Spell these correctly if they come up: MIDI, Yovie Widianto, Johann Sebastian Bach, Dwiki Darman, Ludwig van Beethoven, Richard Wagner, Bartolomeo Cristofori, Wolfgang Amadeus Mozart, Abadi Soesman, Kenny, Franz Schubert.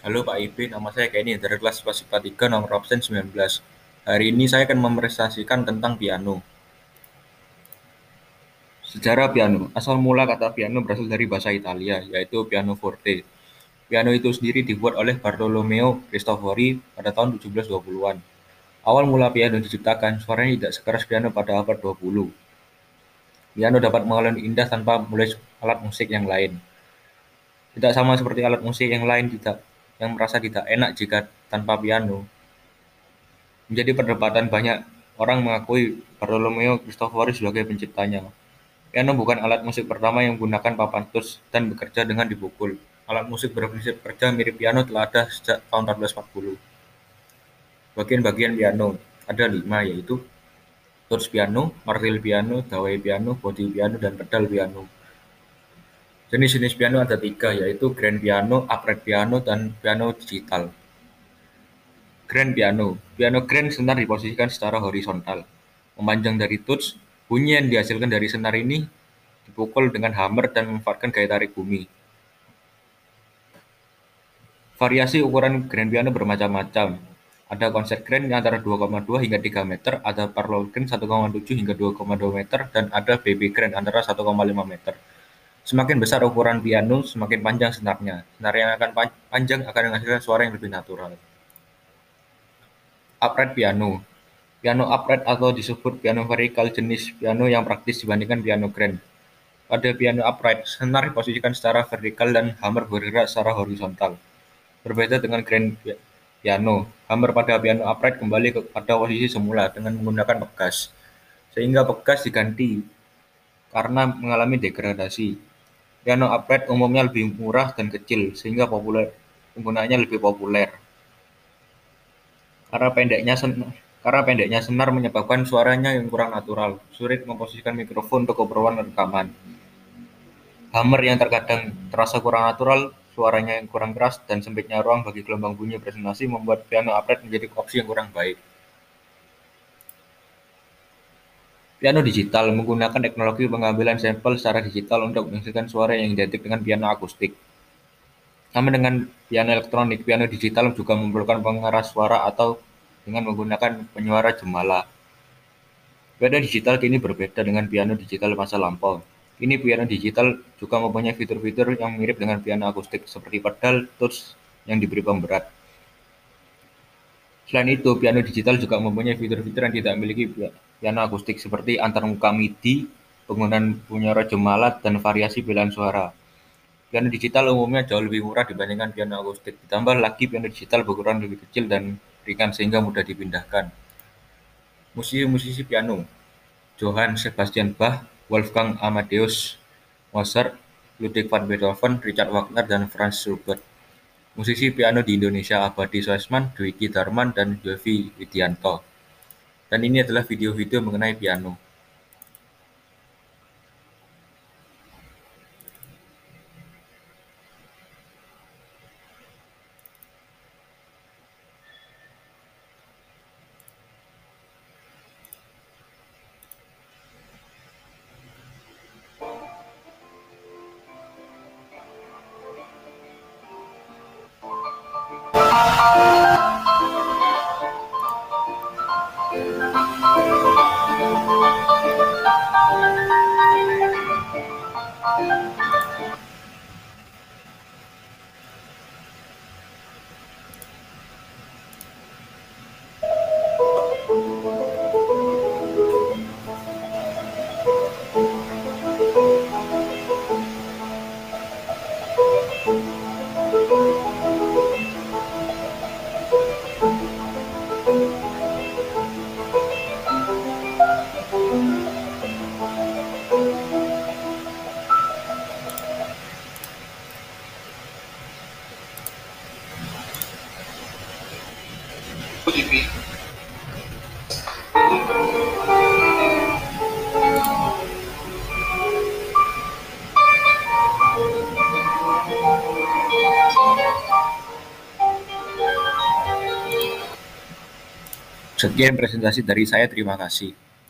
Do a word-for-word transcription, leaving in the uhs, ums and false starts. Halo Pak I B, nama saya Kenny dari kelas empat tiga nomor absen sembilan belas. Hari ini saya akan mempresentasikan tentang piano. Sejarah piano. Asal mula kata piano berasal dari bahasa Italia, yaitu piano forte. Piano itu sendiri dibuat oleh Bartolomeo Cristofori pada tahun tujuh belas dua puluhan. Awal mula piano diciptakan, suaranya tidak sekeras piano pada abad dua puluh. Piano dapat mengalun indah tanpa melalui alat musik yang lain. Tidak sama seperti alat musik yang lain tidak yang merasa tidak enak jika tanpa piano. Menjadi perdebatan banyak orang mengakui Bartolomeo Cristofori sebagai penciptanya. Piano bukan alat musik pertama yang menggunakan papan tuts dan bekerja dengan dipukul. Alat musik berprinsip kerja mirip piano telah ada sejak tahun seribu delapan ratus empat puluh. Bagian-bagian piano ada lima, yaitu tuts piano, martil piano, dawai piano, bodi piano, dan pedal piano. Jenis-jenis piano ada tiga, yaitu grand piano, upright piano, dan piano digital. Grand piano. Piano grand senar diposisikan secara horizontal, memanjang dari tuts. Bunyi yang dihasilkan dari senar ini dipukul dengan hammer dan memanfaatkan gaya tarik bumi. Variasi ukuran grand piano bermacam-macam. Ada konsert grand antara dua koma dua hingga tiga meter, ada parlor grand satu koma tujuh hingga dua koma dua meter, dan ada baby grand antara satu koma lima meter. Semakin besar ukuran piano, semakin panjang senarnya. Senar yang akan panjang akan menghasilkan suara yang lebih natural. Upright piano. Piano upright atau disebut piano vertikal jenis piano yang praktis dibandingkan piano grand. Pada piano upright, senar diposisikan secara vertikal dan hammer bergerak secara horizontal. Berbeda dengan grand piano, hammer pada piano upright kembali pada posisi semula dengan menggunakan pegas, sehingga pegas diganti karena mengalami degradasi. Piano upright umumnya lebih murah dan kecil, sehingga populer penggunaannya lebih populer. Karena pendeknya senar, karena pendeknya senar menyebabkan suaranya yang kurang natural, sulit memposisikan mikrofon untuk keperluan rekaman. Hammer yang terkadang terasa kurang natural, suaranya yang kurang keras, dan sempitnya ruang bagi gelombang bunyi presentasi membuat piano upright menjadi opsi yang kurang baik. Piano digital menggunakan teknologi pengambilan sampel secara digital untuk menghasilkan suara yang identik dengan piano akustik. Sama dengan piano elektronik, piano digital juga memerlukan pengeras suara atau dengan menggunakan penyuara jemala. Piano digital kini berbeda dengan piano digital masa lampau. Ini piano digital juga mempunyai fitur-fitur yang mirip dengan piano akustik, seperti pedal, touch, yang diberi pemberat. Selain itu, piano digital juga mempunyai fitur-fitur yang tidak memiliki piano akustik, seperti antarmuka MIDI, penggunaan penyuara jemala, dan variasi pilihan suara. Piano digital umumnya jauh lebih murah dibandingkan piano akustik. Ditambah lagi, piano digital berukuran lebih kecil dan ringan sehingga mudah dipindahkan. Musisi-musisi piano: Johann Sebastian Bach, Wolfgang Amadeus Mozart, Ludwig van Beethoven, Richard Wagner, dan Franz Schubert. Musisi piano di Indonesia: Abadi Soesman, Dwiki Darman, dan Yovie Widianto. Dan ini adalah video-video mengenai piano. Sekian presentasi dari saya, terima kasih.